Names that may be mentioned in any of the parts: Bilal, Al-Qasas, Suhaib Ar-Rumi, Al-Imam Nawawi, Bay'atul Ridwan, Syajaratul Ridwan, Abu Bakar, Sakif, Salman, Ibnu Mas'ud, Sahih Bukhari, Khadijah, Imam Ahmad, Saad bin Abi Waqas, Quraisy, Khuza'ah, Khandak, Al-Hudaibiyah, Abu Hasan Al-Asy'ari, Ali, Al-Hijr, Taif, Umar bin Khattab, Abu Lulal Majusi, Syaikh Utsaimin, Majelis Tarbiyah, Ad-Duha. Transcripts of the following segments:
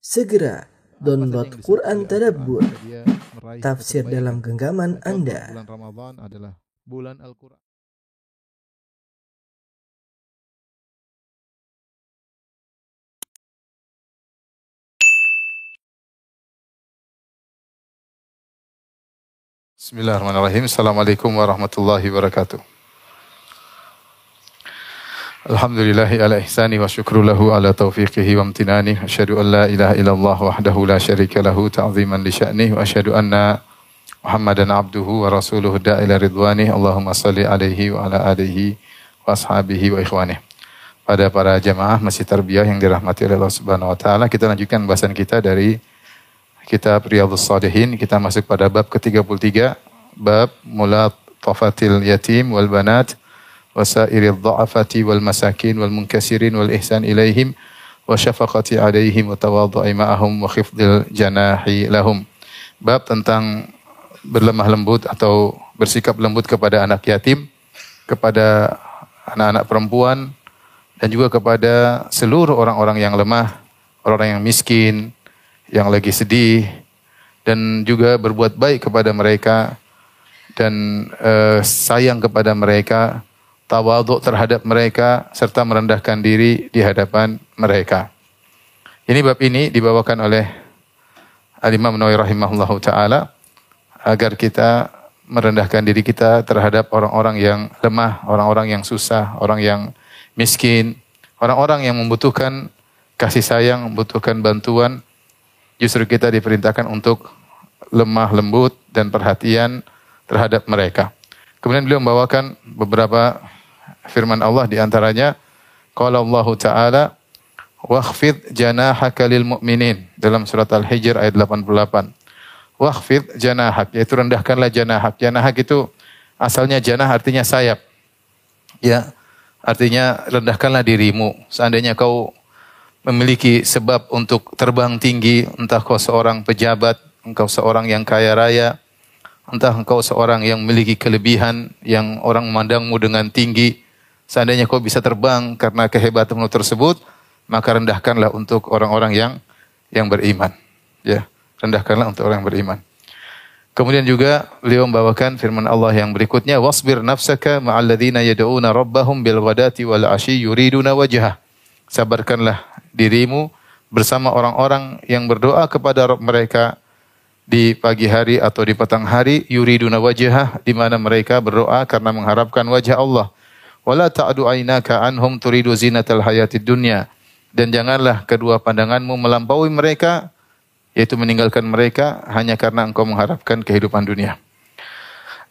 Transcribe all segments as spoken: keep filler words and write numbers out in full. Segera download Quran Tadabbur, tafsir dalam genggaman Anda. Bulan Ramadan adalah bulan Al-Qur'an. Bismillahirrahmanirrahim. Assalamualaikum warahmatullahi wabarakatuh. Alhamdulillahi ala ihsani wa syukru lahu ala taufiqihi wa amtinani. Asyhadu an la ilaha illallah wahdahu la syarika lahu ta'ziman li sya'nihi wa asyhadu anna Muhammadan abduhu wa rasuluhu da'ila ridwani. Allahumma salli alaihi wa ala alihi wa ashabihi wa ikhwanihi. Pada para jamaah Majelis Tarbiyah yang dirahmati oleh Allah Subhanahu wa taala, kita lanjutkan bahasan kita dari kitab Riyadus Shodiqin. Kita masuk pada bab ke tiga puluh tiga, bab mulatafatil yatim wal banat wasairil dha'afati wal masakin wal munkasirin wal ihsan ilaihim wa syafaqati alaihim wa tawadhu'i ma'ahum wa khifdil janahi lahum. Bab tentang berlemah lembut atau bersikap lembut kepada anak yatim, kepada anak-anak perempuan, dan juga kepada seluruh orang-orang yang lemah, orang-orang yang miskin, yang lagi sedih, dan juga berbuat baik kepada mereka dan uh, sayang kepada mereka, tawadhu terhadap mereka, serta merendahkan diri di hadapan mereka. Ini bab ini dibawakan oleh Al-Imam Nawawi rahimahullahu ta'ala agar kita merendahkan diri kita terhadap orang-orang yang lemah, orang-orang yang susah, orang yang miskin, orang-orang yang membutuhkan kasih sayang, membutuhkan bantuan. Justru kita diperintahkan untuk lemah lembut dan perhatian terhadap mereka. Kemudian beliau membawakan beberapa firman Allah, di antaranya qala Allahu ta'ala wakhfid janahaka lil mu'minin dalam surat Al-Hijr ayat delapan puluh delapan. Wakhfid janahak, yaitu rendahkanlah janahak. Janahak itu asalnya janah artinya sayap. Ya, artinya rendahkanlah dirimu. Seandainya kau memiliki sebab untuk terbang tinggi, entah kau seorang pejabat, engkau seorang yang kaya raya, entah engkau seorang yang memiliki kelebihan, yang orang memandangmu dengan tinggi. Seandainya kau bisa terbang karena kehebatanmu tersebut, maka rendahkanlah untuk orang-orang yang yang beriman. Ya, rendahkanlah untuk orang yang beriman. Kemudian juga beliau membawakan firman Allah yang berikutnya, wasbir nafsaka ma'alladzina yad'una rabbahum bilghadati wal 'ashyi yuriduna wajhah. Sabarkanlah dirimu bersama orang-orang yang berdoa kepada Rabb mereka di pagi hari atau di petang hari, yuriduna wajhah, di mana mereka berdoa karena mengharapkan wajah Allah. Wala ta'du aynaka anhum turidu zinatal hayatid dunya, dan janganlah kedua pandanganmu melampaui mereka, yaitu meninggalkan mereka hanya karena engkau mengharapkan kehidupan dunia.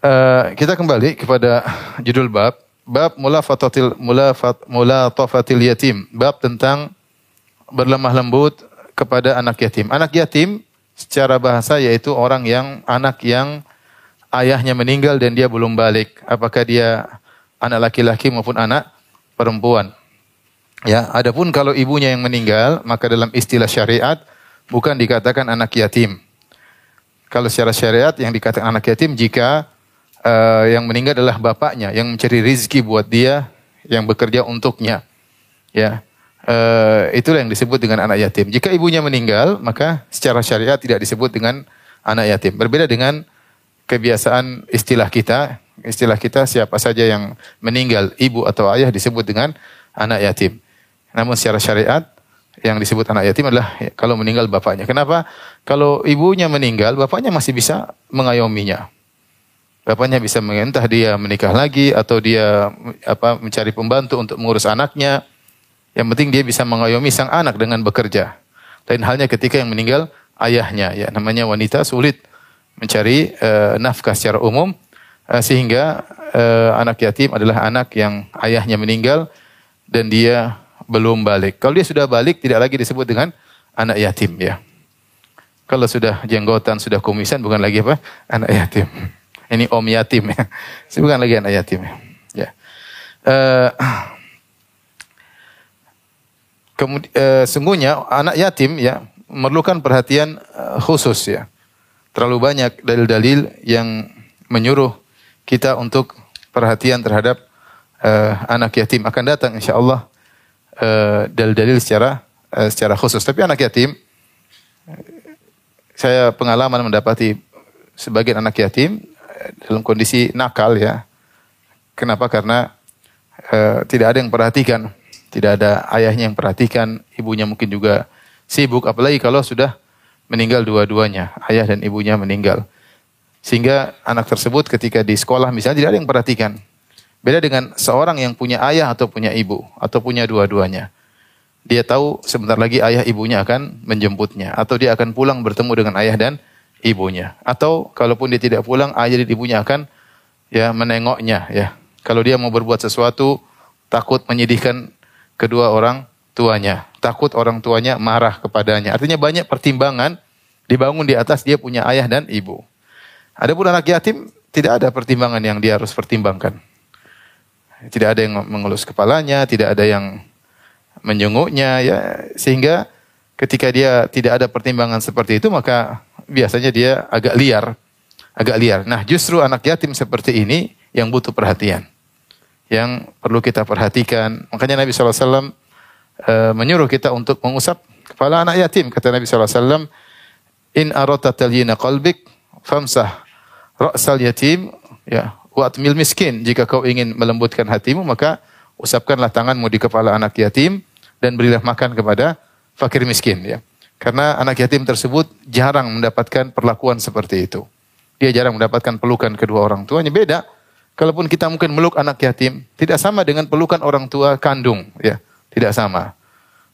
Uh, kita kembali kepada judul bab, bab mulatafatil mulafat mulatafatil yatim, bab tentang berlemah lembut kepada anak yatim. Anak yatim secara bahasa yaitu orang yang anak yang ayahnya meninggal dan dia belum balik. Apakah dia anak laki-laki maupun anak perempuan. Ya, adapun kalau ibunya yang meninggal, maka dalam istilah syariat bukan dikatakan anak yatim. Kalau secara syariat yang dikatakan anak yatim jika uh, yang meninggal adalah bapaknya yang mencari rezeki buat dia, yang bekerja untuknya. Ya. Uh, itulah yang disebut dengan anak yatim. Jika ibunya meninggal, maka secara syariat tidak disebut dengan anak yatim. Berbeda dengan kebiasaan istilah kita. Istilah kita siapa saja yang meninggal, ibu atau ayah disebut dengan anak yatim. Namun secara syariat, yang disebut anak yatim adalah kalau meninggal bapaknya. Kenapa? Kalau ibunya meninggal, bapaknya masih bisa mengayominya. Bapaknya bisa mengentah dia menikah lagi atau dia apa mencari pembantu untuk mengurus anaknya. Yang penting dia bisa mengayomi sang anak dengan bekerja. Lain halnya ketika yang meninggal ayahnya, ya namanya wanita sulit mencari uh, nafkah secara umum, uh, sehingga uh, anak yatim adalah anak yang ayahnya meninggal dan dia belum balik. Kalau dia sudah balik tidak lagi disebut dengan anak yatim, ya. Kalau sudah jenggotan, sudah kumisan bukan lagi apa? Anak yatim. Ini om yatim, ya. Bukan lagi anak yatim, ya. Uh, Kemudian, eh, sungguhnya anak yatim ya memerlukan perhatian eh, khusus ya. Terlalu banyak dalil-dalil yang menyuruh kita untuk perhatian terhadap eh, anak yatim. Akan datang insya Allah eh, dalil-dalil secara eh, secara khusus. Tapi anak yatim saya pengalaman mendapati sebagian anak yatim dalam kondisi nakal ya. Kenapa? Karena e, tidak ada yang perhatikan. Tidak ada ayahnya yang perhatikan. Ibunya mungkin juga sibuk. Apalagi kalau sudah meninggal dua-duanya. Ayah dan ibunya meninggal. Sehingga anak tersebut ketika di sekolah misalnya tidak ada yang perhatikan. Beda dengan seorang yang punya ayah atau punya ibu. Atau punya dua-duanya. Dia tahu sebentar lagi ayah ibunya akan menjemputnya. Atau dia akan pulang bertemu dengan ayah dan ibunya. Atau kalaupun dia tidak pulang, ayah dan ibunya akan ya menengoknya ya. Kalau dia mau berbuat sesuatu, takut menyedihkan kedua orang tuanya. Takut orang tuanya marah kepadanya. Artinya banyak pertimbangan dibangun di atas dia punya ayah dan ibu. Adapun anak yatim, tidak ada pertimbangan yang dia harus pertimbangkan. Tidak ada yang mengelus kepalanya, tidak ada yang menjenguknya. Ya. Sehingga ketika dia tidak ada pertimbangan seperti itu, maka biasanya dia agak liar. Agak liar. Nah justru anak yatim seperti ini yang butuh perhatian, yang perlu kita perhatikan. Makanya Nabi Shallallahu Alaihi Wasallam menyuruh kita untuk mengusap kepala anak yatim. Kata Nabi Shallallahu Alaihi Wasallam, in arata talyina qalbik famsah ra'sal yatim ya wa atmil miskin. Jika kau ingin melembutkan hatimu, maka usapkanlah tanganmu di kepala anak yatim dan berilah makan kepada fakir miskin. Ya, karena anak yatim tersebut jarang mendapatkan perlakuan seperti itu. Dia jarang mendapatkan pelukan kedua orang tuanya. Beda. Kalaupun kita mungkin meluk anak yatim, tidak sama dengan pelukan orang tua kandung, ya, tidak sama.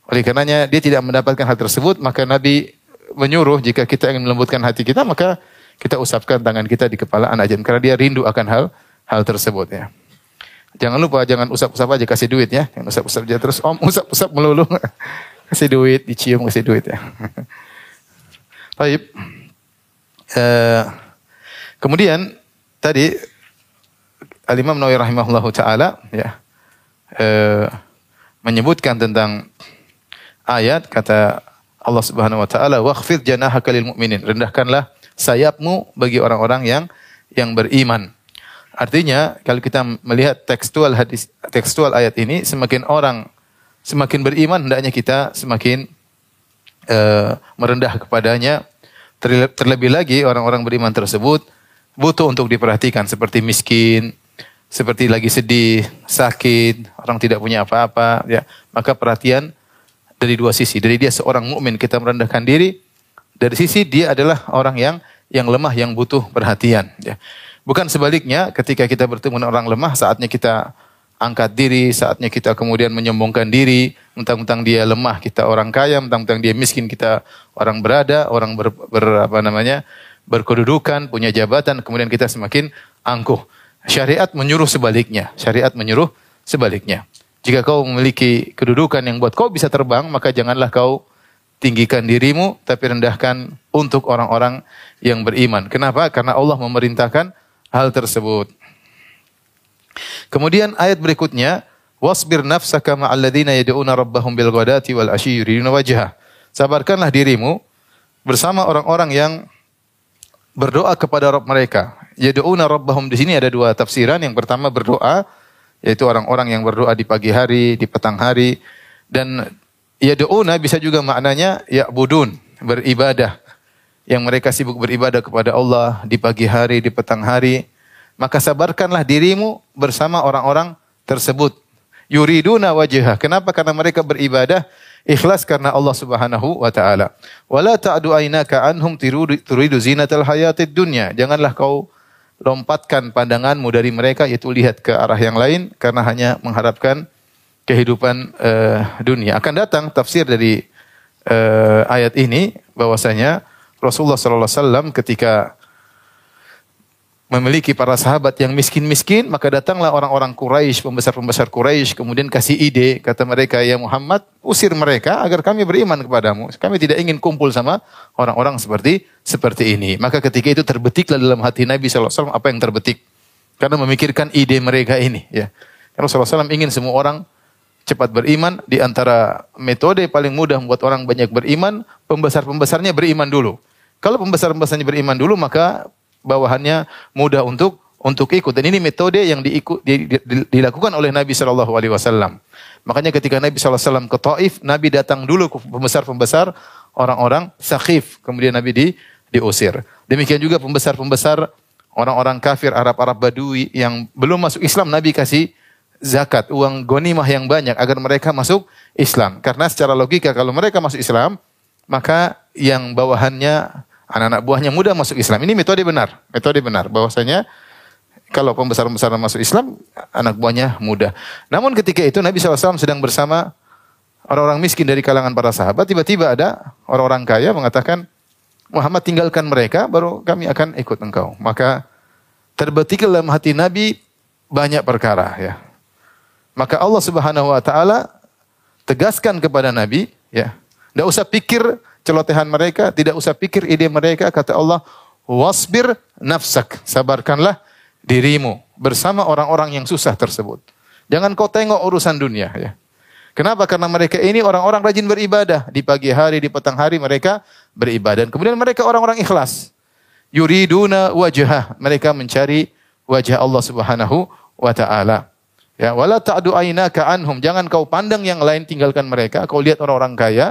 Oleh karenanya dia tidak mendapatkan hal tersebut, maka Nabi menyuruh jika kita ingin melembutkan hati kita, maka kita usapkan tangan kita di kepala anak yatim karena dia rindu akan hal hal tersebut, ya. Jangan lupa jangan usap-usap aja kasih duit ya, jangan usap-usap aja terus om usap-usap melulu. Kasih duit, dicium kasih duit ya. Baik. Eh, kemudian tadi Al-Imam Nawawi rahimahullahu ta'ala ya, e, menyebutkan tentang ayat kata Allah subhanahu wa ta'ala wakhfid janahaka lil mu'minin, rendahkanlah sayapmu bagi orang-orang yang yang beriman. Artinya kalau kita melihat tekstual hadis, tekstual ayat ini, semakin orang semakin beriman hendaknya kita semakin e, merendah kepadanya. Terlebih lagi orang-orang beriman tersebut butuh untuk diperhatikan seperti miskin, seperti lagi sedih, sakit, orang tidak punya apa-apa, ya. Maka perhatian dari dua sisi. Dari dia seorang mukmin kita merendahkan diri. Dari sisi dia adalah orang yang yang lemah, yang butuh perhatian. Ya. Bukan sebaliknya, ketika kita bertemu dengan orang lemah, saatnya kita angkat diri, saatnya kita kemudian menyombongkan diri. Mentang-mentang dia lemah, kita orang kaya. Mentang-mentang dia miskin, kita orang berada, orang ber, ber apa namanya berkedudukan, punya jabatan. Kemudian kita semakin angkuh. Syariat menyuruh sebaliknya. Syariat menyuruh sebaliknya. Jika kau memiliki kedudukan yang buat kau bisa terbang, maka janganlah kau tinggikan dirimu, tapi rendahkan untuk orang-orang yang beriman. Kenapa? Karena Allah memerintahkan hal tersebut. Kemudian ayat berikutnya, wasbir nafsaka ma'alladzina yad'una rabbahum bilghadati wal ashyi yuriduna wajhah. Sabarkanlah dirimu bersama orang-orang yang berdoa kepada Rabb mereka. Yad'una rabbahum di sini ada dua tafsiran. Yang pertama berdoa, yaitu orang-orang yang berdoa di pagi hari, di petang hari. Dan yad'una bisa juga maknanya ya'budun, beribadah. Yang mereka sibuk beribadah kepada Allah di pagi hari, di petang hari. Maka sabarkanlah dirimu bersama orang-orang tersebut. Yuriduna wajhah. Kenapa? Karena mereka beribadah ikhlas karena Allah Subhanahu wa taala. Wala ta'du aynaka anhum turidu zinatal hayatid dunya. Janganlah kau lompatkan pandanganmu dari mereka yaitu lihat ke arah yang lain karena hanya mengharapkan kehidupan uh, dunia. Akan datang tafsir dari uh, ayat ini bahwasanya Rasulullah sallallahu alaihi wasallam ketika memiliki para sahabat yang miskin-miskin, maka datanglah orang-orang Quraisy, pembesar-pembesar Quraisy, kemudian kasih ide, kata mereka, ya Muhammad, usir mereka agar kami beriman kepadamu. Kami tidak ingin kumpul sama orang-orang seperti seperti ini. Maka ketika itu terbetiklah dalam hati Nabi Shallallahu Alaihi Wasallam apa yang terbetik, karena memikirkan ide mereka ini. Ya, karena Shallallahu Alaihi Wasallam ingin semua orang cepat beriman. Di antara metode paling mudah membuat orang banyak beriman, pembesar-pembesarnya beriman dulu. Kalau pembesar-pembesarnya beriman dulu, maka bawahannya mudah untuk untuk ikut. Dan ini metode yang diikut, di, di, dilakukan oleh Nabi Shallallahu Alaihi Wasallam. Makanya ketika Nabi Shallallahu Alaihi Wasallam ke Taif, Nabi datang dulu ke pembesar-pembesar orang-orang Sakif. Kemudian Nabi di diusir. Demikian juga pembesar-pembesar orang-orang kafir Arab-Arab Badui yang belum masuk Islam, Nabi kasih zakat, uang ghanimah yang banyak agar mereka masuk Islam. Karena secara logika kalau mereka masuk Islam, maka yang bawahannya, anak-anak buahnya muda masuk Islam. Ini metode benar, metode benar bahwasanya kalau pembesar-pembesar masuk Islam, anak buahnya muda. Namun ketika itu Nabi shallallahu alaihi wasallam sedang bersama orang-orang miskin dari kalangan para sahabat, tiba-tiba ada orang-orang kaya mengatakan, Muhammad tinggalkan mereka, baru kami akan ikut engkau. Maka terbetiklah dalam hati Nabi banyak perkara. Ya. Maka Allah Subhanahu Wa Taala tegaskan kepada Nabi, ya, tidak usah pikir celotehan mereka, tidak usah pikir ide mereka. Kata Allah, wasbir nafsak, sabarkanlah dirimu bersama orang-orang yang susah tersebut. Jangan kau tengok urusan dunia. Ya. Kenapa? Karena mereka ini orang-orang rajin beribadah. Di pagi hari, di petang hari mereka beribadah. Kemudian mereka orang-orang ikhlas. Yuriduna wajhah. Mereka mencari wajah Allah Subhanahu wa taala. Ya, wala ta'du aynaka anhum. Jangan kau pandang yang lain, tinggalkan mereka. Kau lihat orang-orang kaya,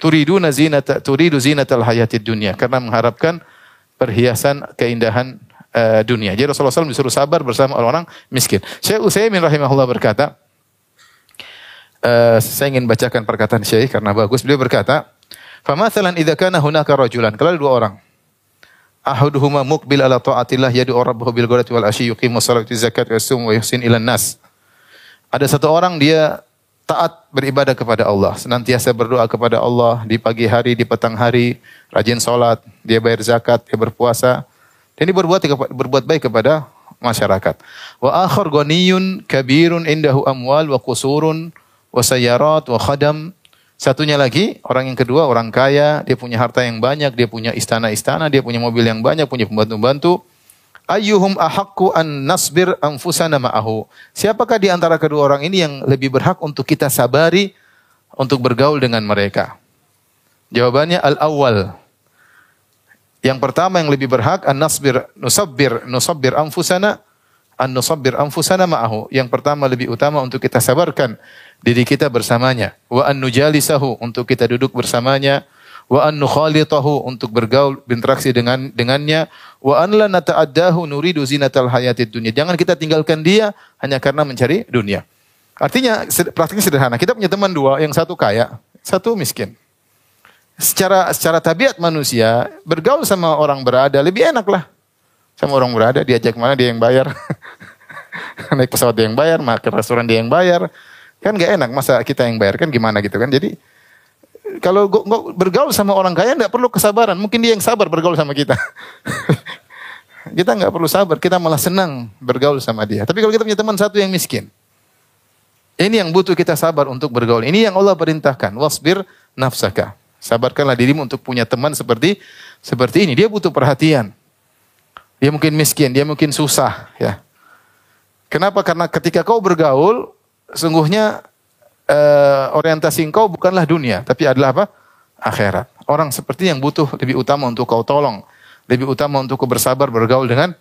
turiduna zinata turidu zinatal hayatid dunya, karena mengharapkan perhiasan keindahan uh, dunia. Jadi Rasulullah shallallahu alaihi wasallam disuruh sabar bersama orang-orang miskin. Syaikh Utsaimin rahimahullah berkata, Uh, saya ingin bacakan perkataan Syekh karena bagus. Beliau berkata, "Famathalan idza kana hunaka rajulan." Kalau ada dua orang, ahaduhuma muqbil ala ta'atillah yad'u rabbahu bil ghadati wal ashyi yuqimu sholata wa zakata wa yasum wa yuhsin ila nas. Ada satu orang dia taat beribadah kepada Allah, senantiasa berdoa kepada Allah di pagi hari, di petang hari, rajin salat, dia bayar zakat, dia berpuasa, dan dia berbuat berbuat baik kepada masyarakat. Wa akhar ghaniyun kabirun indahu amwal wa qusurun wa sayyarat wa khadam. Satunya lagi, orang yang kedua, orang kaya, dia punya harta yang banyak, dia punya istana-istana, dia punya mobil yang banyak, punya pembantu-pembantu. Ayyuhum ahaqqu an nasbir anfusana ma'ahu. Siapakah di antara kedua orang ini yang lebih berhak untuk kita sabari, untuk bergaul dengan mereka? Jawabannya al-awwal. Yang pertama yang lebih berhak, an nasbir nusabbir nusabbir anfusana an nusabbir anfusana ma'ahu. Yang pertama lebih utama untuk kita sabarkan diri kita bersamanya, wa an nujalisahu, untuk kita duduk bersamanya, wa an nukhalitahu, untuk bergaul berinteraksi dengan dengannya, wa an la nata'addahu nuridu zinatal hayatid dunya. Jangan kita tinggalkan dia hanya karena mencari dunia. Artinya praktiknya sederhana. Kita punya teman dua, yang satu kaya, satu miskin. Secara secara tabiat manusia, bergaul sama orang berada lebih enak lah. Sama orang berada, diajak mana dia yang bayar. Naik pesawat dia yang bayar, makan restoran dia yang bayar. Kan gak enak, masa kita yang bayar, kan gimana gitu kan. Jadi kalau gua, gua bergaul sama orang kaya gak perlu kesabaran. Mungkin dia yang sabar bergaul sama kita. Kita gak perlu sabar, kita malah senang bergaul sama dia. Tapi kalau kita punya teman satu yang miskin, ini yang butuh kita sabar untuk bergaul. Ini yang Allah perintahkan. Wasbir nafsaka. Sabarkanlah dirimu untuk punya teman seperti seperti ini. Dia butuh perhatian. Dia mungkin miskin, dia mungkin susah. Ya. Kenapa? Karena ketika kau bergaul, sungguhnya eh, orientasi engkau bukanlah dunia, tapi adalah apa? Akhirat. Orang seperti yang butuh lebih utama untuk kau tolong, lebih utama untuk kau bersabar bergaul dengan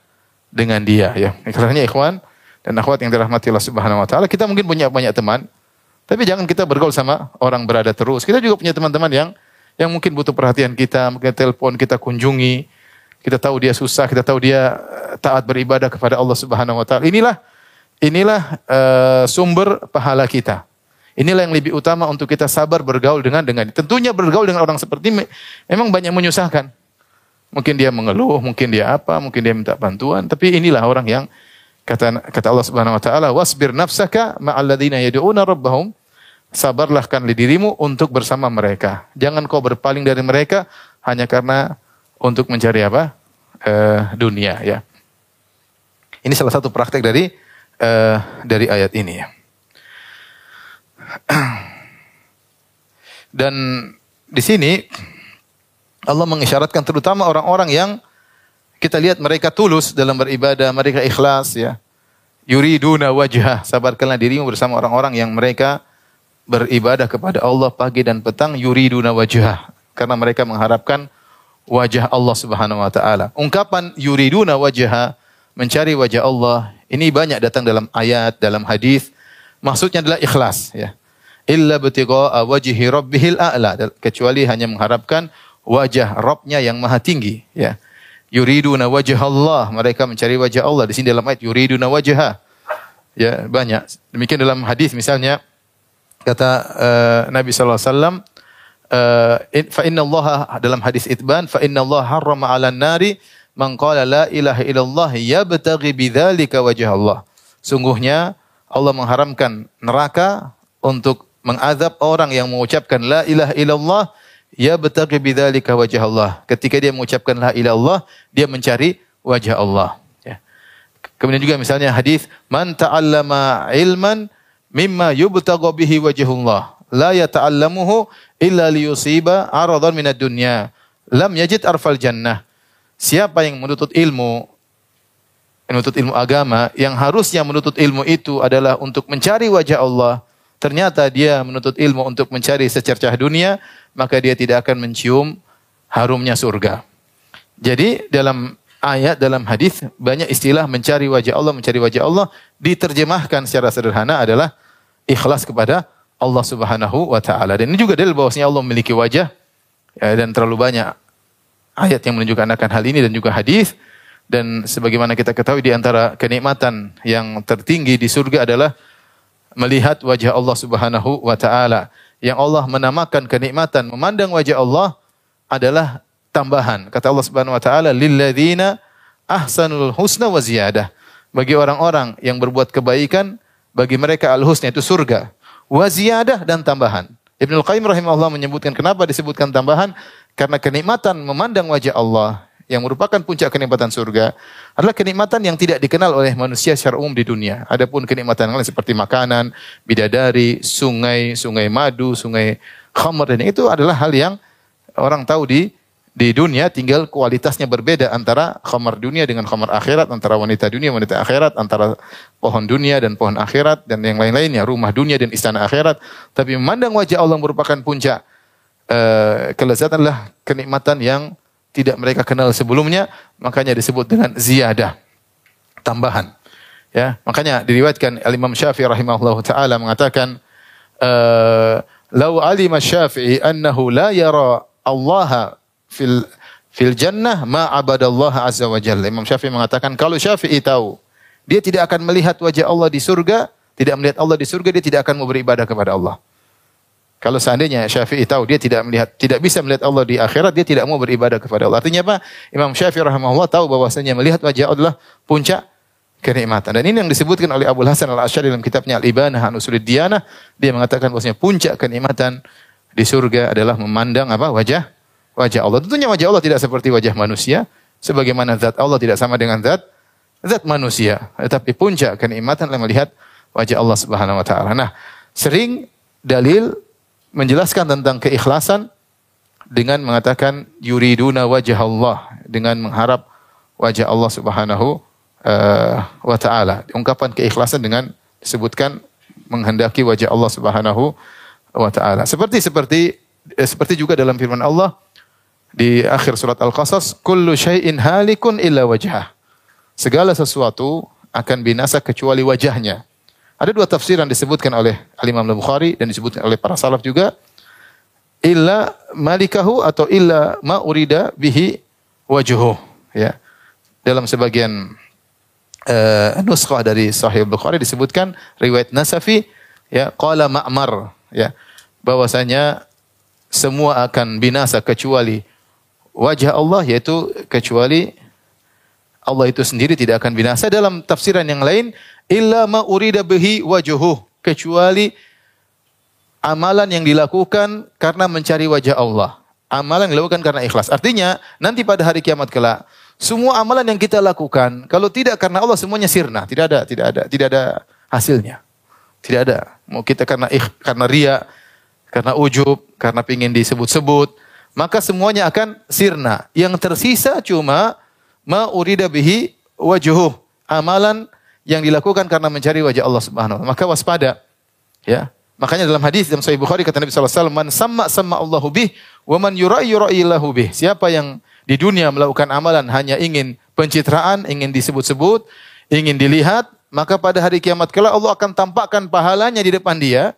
dengan dia. Ya, karena ikhwan dan akhwat yang dirahmati Allah Subhanahu Wa Taala, kita mungkin punya banyak teman, tapi jangan kita bergaul sama orang berada terus. Kita juga punya teman-teman yang yang mungkin butuh perhatian kita, mungkin telepon kita kunjungi, kita tahu dia susah, kita tahu dia taat beribadah kepada Allah Subhanahu Wa Taala. Inilah Inilah uh, sumber pahala kita. Inilah yang lebih utama untuk kita sabar bergaul dengan dengan. Tentunya bergaul dengan orang seperti memang banyak menyusahkan. Mungkin dia mengeluh, mungkin dia apa, mungkin dia minta bantuan. Tapi inilah orang yang kata kata Allah Subhanahu Wa Taala, wasbir nafsaka ma'alladina yad'una rabbahum. Sabarlahkan dirimu untuk bersama mereka. Jangan kau berpaling dari mereka hanya karena untuk mencari apa uh, dunia. Ya. Ini salah satu praktek dari Uh, dari ayat ini. Dan di sini Allah mengisyaratkan terutama orang-orang yang kita lihat mereka tulus dalam beribadah, mereka ikhlas, ya. Yuriduna wajhah, sabarkanlah dirimu bersama orang-orang yang mereka beribadah kepada Allah pagi dan petang, yuriduna wajhah, karena mereka mengharapkan wajah Allah Subhanahu wa taala. Ungkapan yuriduna wajhah, mencari wajah Allah, ini banyak datang dalam ayat, dalam hadis. Maksudnya adalah ikhlas. Ya. illa ibtigha'a wajhi rabbihil a'la, kecuali hanya mengharapkan wajah Rabbnya yang maha tinggi, ya. Yuriduna wajha Allah, mereka mencari wajah Allah. Di sini dalam ayat yuriduna wajha, ya, banyak. Demikian dalam hadis misalnya kata uh, Nabi sallallahu alaihi wasallam, fa inna Allah, dalam hadis Itban, fa inna Allah harrama 'alan nari man qala la ilaha illallah yabtaghi bidzalika wajha Allah. Sungguhnya Allah mengharamkan neraka untuk mengazab orang yang mengucapkan la ilaha illallah ya betaqi bidzalika wajh Allah. Ketika dia mengucapkan la ilaha illallah, dia mencari wajah Allah, ya. Kemudian juga misalnya hadis man ta'allama ilman mimma yubtagha bihi wajhullah la yata'allamuhu illa liyusiba 'aradan minad dunya lam yajid arfal jannah. Siapa yang menuntut ilmu menuntut ilmu agama yang harusnya menuntut ilmu itu adalah untuk mencari wajah Allah, ternyata dia menuntut ilmu untuk mencari secercah dunia, maka dia tidak akan mencium harumnya surga. Jadi dalam ayat, dalam hadis banyak istilah mencari wajah Allah, mencari wajah Allah, diterjemahkan secara sederhana adalah ikhlas kepada Allah Subhanahu wa taala. Dan ini juga dalil bahwasanya Allah memiliki wajah, ya, dan terlalu banyak ayat yang menunjukkan akan hal ini dan juga hadis. Dan sebagaimana kita ketahui di antara kenikmatan yang tertinggi di surga adalah melihat wajah Allah Subhanahu wa taala. Yang Allah menamakan kenikmatan memandang wajah Allah adalah tambahan. Kata Allah Subhanahu wa taala, "Lilladzina ahsanul husna wa ziyadah." Bagi orang-orang yang berbuat kebaikan, bagi mereka al-husna itu surga, wa ziyadah dan tambahan. Ibnul Qayyim rahimahullah menyebutkan kenapa disebutkan tambahan, karena kenikmatan memandang wajah Allah yang merupakan puncak kenikmatan surga adalah kenikmatan yang tidak dikenal oleh manusia secara umum di dunia. Adapun kenikmatan lain seperti makanan, bidadari, sungai, sungai madu, sungai khamr, dan itu adalah hal yang orang tahu di di dunia, tinggal kualitasnya berbeda antara khamr dunia dengan khamr akhirat, antara wanita dunia, wanita akhirat, antara pohon dunia dan pohon akhirat, dan yang lain-lainnya, rumah dunia dan istana akhirat. Tapi memandang wajah Allah merupakan puncak uh, kelezatan, adalah kenikmatan yang tidak mereka kenal sebelumnya, makanya disebut dengan ziyadah, tambahan, ya. Makanya diriwayatkan Imam Syafi'i rahimahullahu taala mengatakan, "Lau alima Syafi'i annahu la yara Allah fil fil jannah ma abadallaha azza wa jalla." Imam Syafi'i mengatakan kalau Syafi'i tahu dia tidak akan melihat wajah Allah di surga, tidak melihat Allah di surga, dia tidak akan mau beribadah kepada Allah. Kalau seandainya Syafi'i tahu dia tidak melihat, tidak bisa melihat Allah di akhirat, dia tidak mau beribadah kepada Allah. Artinya apa? Imam Syafi'i rahimahullah tahu bahwasanya melihat wajah Allah adalah puncak kenikmatan. Dan ini yang disebutkan oleh Abu Hasan Al-Asy'ari dalam kitabnya Al-Ibanah an Ushulid Diyanah, dia mengatakan bahwasanya puncak kenikmatan di surga adalah memandang apa? Wajah wajah Allah. Tentunya wajah Allah tidak seperti wajah manusia, sebagaimana zat Allah tidak sama dengan zat zat manusia, tetapi puncak kenikmatan adalah melihat wajah Allah Subhanahu wa taala. Nah, sering dalil menjelaskan tentang keikhlasan dengan mengatakan yuriduna wajah Allah, dengan mengharap wajah Allah Subhanahu uh, wa taala. Ungkapan keikhlasan dengan disebutkan menghendaki wajah Allah Subhanahu wa taala. Seperti seperti eh, seperti juga dalam firman Allah di akhir surat Al-Qasas, kullu syai'in halikun illa wajhah. Segala sesuatu akan binasa kecuali wajahnya. Ada dua tafsir yang disebutkan oleh Al-Imam Al-Bukhari dan disebutkan oleh para salaf juga. Illa malikahu atau illa ma'urida bihi wajuhu. Ya. Dalam sebagian uh, nuskah dari Sahih Bukhari disebutkan riwayat Nasafi, ya, qala Ma'mar, ya, bahwasanya semua akan binasa kecuali wajah Allah, yaitu kecuali Allah itu sendiri tidak akan binasa. Dalam tafsiran yang lain, illa ma urida bihi wajhuh, kecuali amalan yang dilakukan karena mencari wajah Allah. Amalan yang dilakukan karena ikhlas. Artinya, nanti pada hari kiamat kelak, semua amalan yang kita lakukan kalau tidak karena Allah semuanya sirna, tidak ada, tidak ada, tidak ada hasilnya. Tidak ada. Mau kita karena ikh, karena riya, karena ujub, karena pingin disebut-sebut, maka semuanya akan sirna. Yang tersisa cuma ma urida bihi wajhuh, amalan yang dilakukan karena mencari wajah Allah Subhanahu wa taala. Maka waspada, ya. Makanya dalam hadis dalam Sahih Bukhari kata Nabi sallallahu alaihi wasallam, "Man samma samma Allahu bih wa man yura'i yura'i Allahu bih." Siapa yang di dunia melakukan amalan hanya ingin pencitraan, ingin disebut-sebut, ingin dilihat, maka pada hari kiamat kelak Allah akan tampakkan pahalanya di depan dia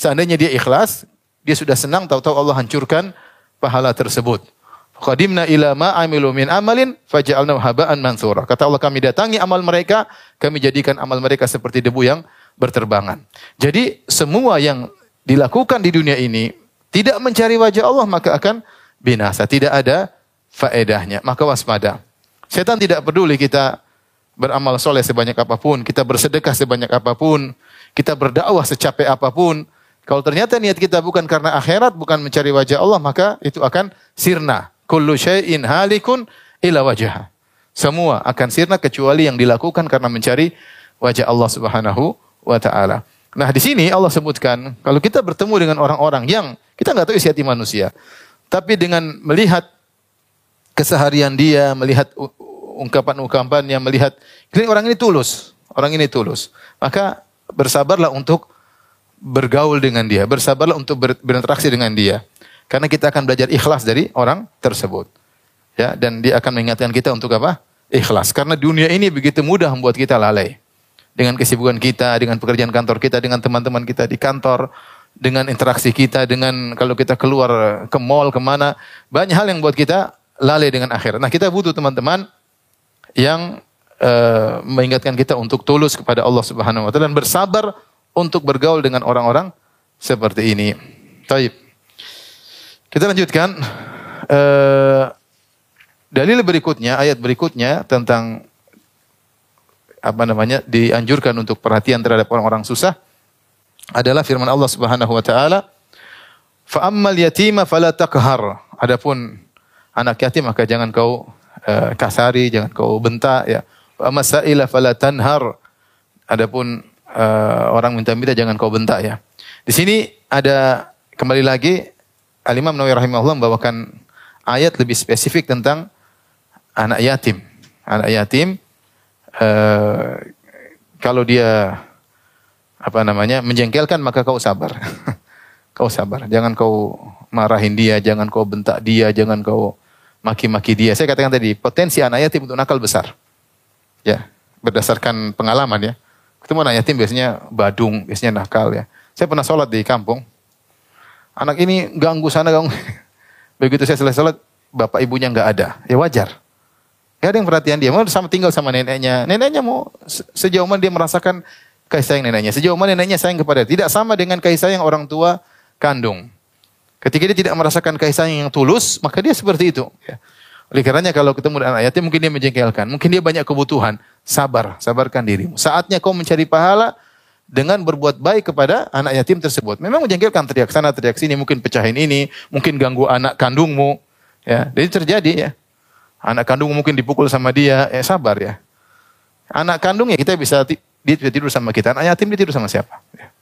Seandainya dia ikhlas, dia sudah senang, tahu-tahu Allah hancurkan pahala tersebut. Qadimna ila ma amilu min amalin faja'alnahu haba'an manthura. Kata Allah, kami datangi amal mereka, kami jadikan amal mereka seperti debu yang berterbangan. Jadi semua yang dilakukan di dunia ini tidak mencari wajah Allah maka akan binasa, tidak ada faedahnya. Maka waspada. Setan tidak peduli kita beramal soleh sebanyak apapun, kita bersedekah sebanyak apapun, kita berdakwah secapek apapun. Kalau ternyata niat kita bukan karena akhirat, bukan mencari wajah Allah, maka itu akan sirna. Kullu syai'in halikun ila wajha. Semua akan sirna kecuali yang dilakukan karena mencari wajah Allah Subhanahu wa taala. Nah, di sini Allah sebutkan kalau kita bertemu dengan orang-orang yang kita nggak tahu isi hati manusia, tapi dengan melihat keseharian dia, melihat ungkapan-ungkapannya, melihat orang ini tulus, orang ini tulus, maka bersabarlah untuk bergaul dengan dia, bersabarlah untuk berinteraksi dengan dia, karena kita akan belajar ikhlas dari orang tersebut, ya, dan dia akan mengingatkan kita untuk apa? Ikhlas, karena dunia ini begitu mudah membuat kita lalai dengan kesibukan kita, dengan pekerjaan kantor kita, dengan teman-teman kita di kantor, dengan interaksi kita, dengan kalau kita keluar ke mall kemana, banyak hal yang buat kita lalai dengan akhirat. Nah, kita butuh teman-teman yang uh, mengingatkan kita untuk tulus kepada Allah Subhanahu wa taala dan bersabar untuk bergaul dengan orang-orang seperti ini. Taib. Kita lanjutkan. E, dalil berikutnya, ayat berikutnya tentang apa namanya dianjurkan untuk perhatian terhadap orang-orang susah adalah firman Allah Subhanahu wa taala, "Fa ammal yatima fala taqhar." Adapun anak yatim maka jangan kau e, kasari, jangan kau bentak, ya. "Wa masaila fala tanhar." Adapun Uh, orang minta-minta jangan kau bentak, ya. Di sini ada kembali lagi Al-Imam Nawawi rahimahullah membawakan ayat lebih spesifik tentang anak yatim. Anak yatim uh, kalau dia apa namanya menjengkelkan maka kau sabar. Kau sabar. Jangan kau marahin dia, jangan kau bentak dia, jangan kau maki-maki dia. Saya katakan tadi, potensi anak yatim untuk nakal besar. Ya, berdasarkan pengalaman, ya. Ketemu anak yatim biasanya badung, biasanya nakal, ya. Saya pernah sholat di kampung. Anak ini ganggu sana, ganggu. Begitu saya selesai sholat, bapak ibunya nggak ada. Ya wajar. Gak ada yang perhatian dia. Mau sama tinggal sama neneknya. Neneknya mau sejauh mana dia merasakan kasih sayang neneknya. Sejauh mana neneknya sayang kepada dia. Tidak sama dengan kasih sayang orang tua kandung. Ketika dia tidak merasakan kasih sayang yang tulus, maka dia seperti itu. Ya. Oleh karenanya kalau ketemu dengan anak yatim mungkin dia menjengkelkan, mungkin dia banyak kebutuhan. Sabar, sabarkan dirimu. Saatnya kau mencari pahala dengan berbuat baik kepada anak yatim tersebut. Memang menjengkelkan, teriak sana, teriak sini, mungkin pecahin ini, mungkin ganggu anak kandungmu, ya. Jadi terjadi, ya. Anak kandung mungkin dipukul sama dia, eh, sabar, ya. Anak kandung, ya, kita bisa dia tidur sama kita. Anak yatim dia tidur sama siapa? Ya.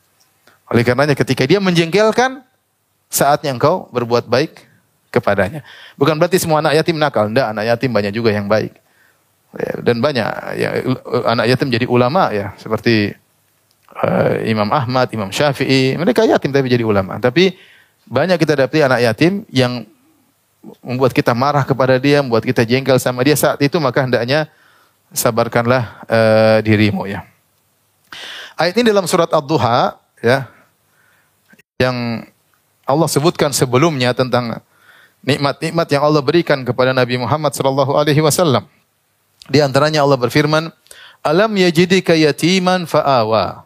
Oleh karenanya ketika dia menjengkelkan, saatnya engkau berbuat baik kepadanya. Bukan berarti semua anak yatim nakal. Enggak, anak yatim banyak juga yang baik. Dan banyak, ya, anak yatim jadi ulama, ya, seperti uh, Imam Ahmad, Imam Syafi'i. Mereka yatim tapi jadi ulama. Tapi banyak kita dapati anak yatim yang membuat kita marah kepada dia, membuat kita jengkel sama dia. Saat itu maka hendaknya sabarkanlah uh, dirimu, ya. Ayat ini dalam surat Ad-Duha, ya, yang Allah sebutkan sebelumnya tentang nikmat-nikmat yang Allah berikan kepada Nabi Muhammad sallallahu alaihi wasallam. Di antaranya Allah berfirman, "Alam yajidika yatiman fa'awa."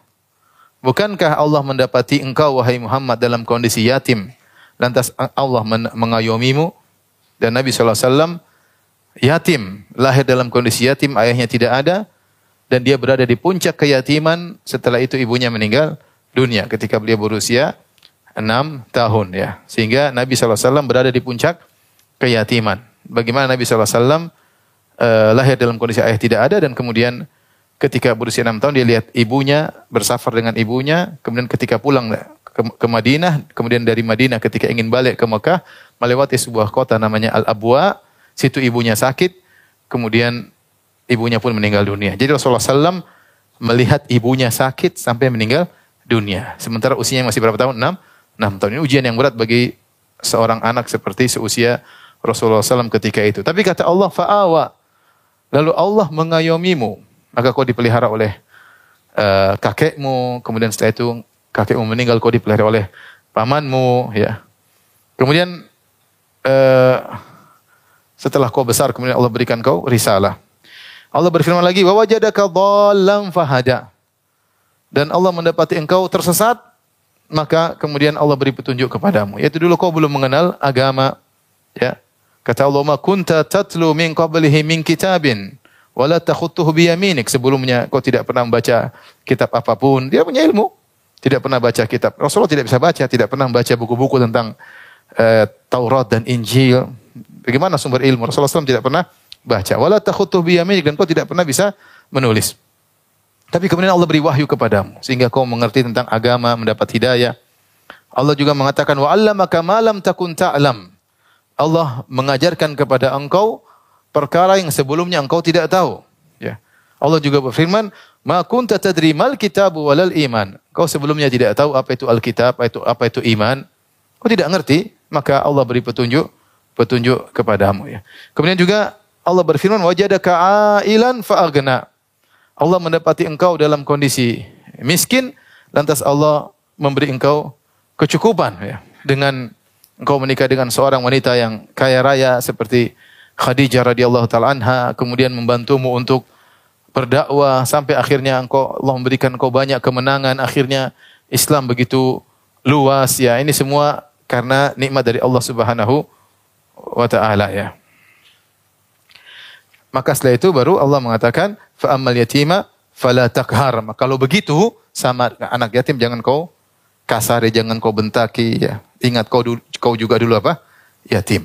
Bukankah Allah mendapati engkau wahai Muhammad dalam kondisi yatim, lantas Allah mengayomimu? Dan Nabi sallallahu alaihi wasallam yatim, lahir dalam kondisi yatim, ayahnya tidak ada dan dia berada di puncak keyatiman setelah itu ibunya meninggal dunia ketika beliau berusia enam tahun, ya. Sehingga Nabi sallallahu alaihi wasallam berada di puncak keyatiman. Bagaimana Nabi sallallahu alaihi wasallam eh, lahir dalam kondisi ayah tidak ada dan kemudian ketika berusia enam tahun dia lihat ibunya, bersafar dengan ibunya. Kemudian ketika pulang ke, ke Madinah, kemudian dari Madinah ketika ingin balik ke Mekah, melewati sebuah kota namanya Al-Abwa. Situ ibunya sakit, kemudian ibunya pun meninggal dunia. Jadi Rasulullah sallallahu alaihi wasallam melihat ibunya sakit sampai meninggal dunia. Sementara usianya masih berapa tahun? enam tahun. Ini ujian yang berat bagi seorang anak seperti seusia Rasulullah sallallahu alaihi wasallam ketika itu. Tapi kata Allah, fa'awa. Lalu Allah mengayomimu. Maka kau dipelihara oleh uh, kakekmu. Kemudian setelah itu kakekmu meninggal, kau dipelihara oleh pamanmu, ya. Kemudian eh, setelah kau besar, kemudian Allah berikan kau risalah. Allah berfirman lagi, wa wajadaka dhallan fahada. Dan Allah mendapati engkau tersesat, maka kemudian Allah beri petunjuk kepadamu. Yaitu dulu kau belum mengenal agama, ya. Kata Allah, ma kunta tatlu min qablihi min kitabin wala takhutuhu biyaminik. Sebelumnya kau tidak pernah membaca kitab apapun. Dia punya ilmu, tidak pernah baca kitab. Rasulullah tidak bisa baca, tidak pernah membaca buku-buku tentang eh, Taurat dan Injil. Bagaimana sumber ilmu? Rasulullah shallallahu alaihi wasallam tidak pernah baca. Wala takhutuhu biyaminik, dan kau tidak pernah bisa menulis. Tapi kemudian Allah beri wahyu kepadamu sehingga kau mengerti tentang agama, mendapat hidayah. Allah juga mengatakan wa 'allamaka ma lam takun ta'lam. Allah mengajarkan kepada engkau perkara yang sebelumnya engkau tidak tahu, ya. Allah juga berfirman, "Ma kunta tadri mal kitabu walal iman." Kau sebelumnya tidak tahu apa itu Alkitab, apa itu apa itu iman. Kau tidak ngerti, maka Allah beri petunjuk, petunjuk kepadamu, ya. Kemudian juga Allah berfirman, "Wajadaka 'ailan fa'aghna." Allah mendapati engkau dalam kondisi miskin, lantas Allah memberi engkau kecukupan, ya. Dengan engkau menikah dengan seorang wanita yang kaya raya seperti Khadijah radhiyallahu taala anha, kemudian membantumu untuk berdakwah sampai akhirnya engkau Allah memberikan kau banyak kemenangan, akhirnya Islam begitu luas, ya. Ini semua karena nikmat dari Allah Subhanahu wa taala, ya. Maka setelah itu baru Allah mengatakan fa ammal yatima fala taqhar. Kalau begitu sama anak yatim jangan kau kasari, jangan kau bentaki, ya. Ingat kau du, kau juga dulu apa? Yatim.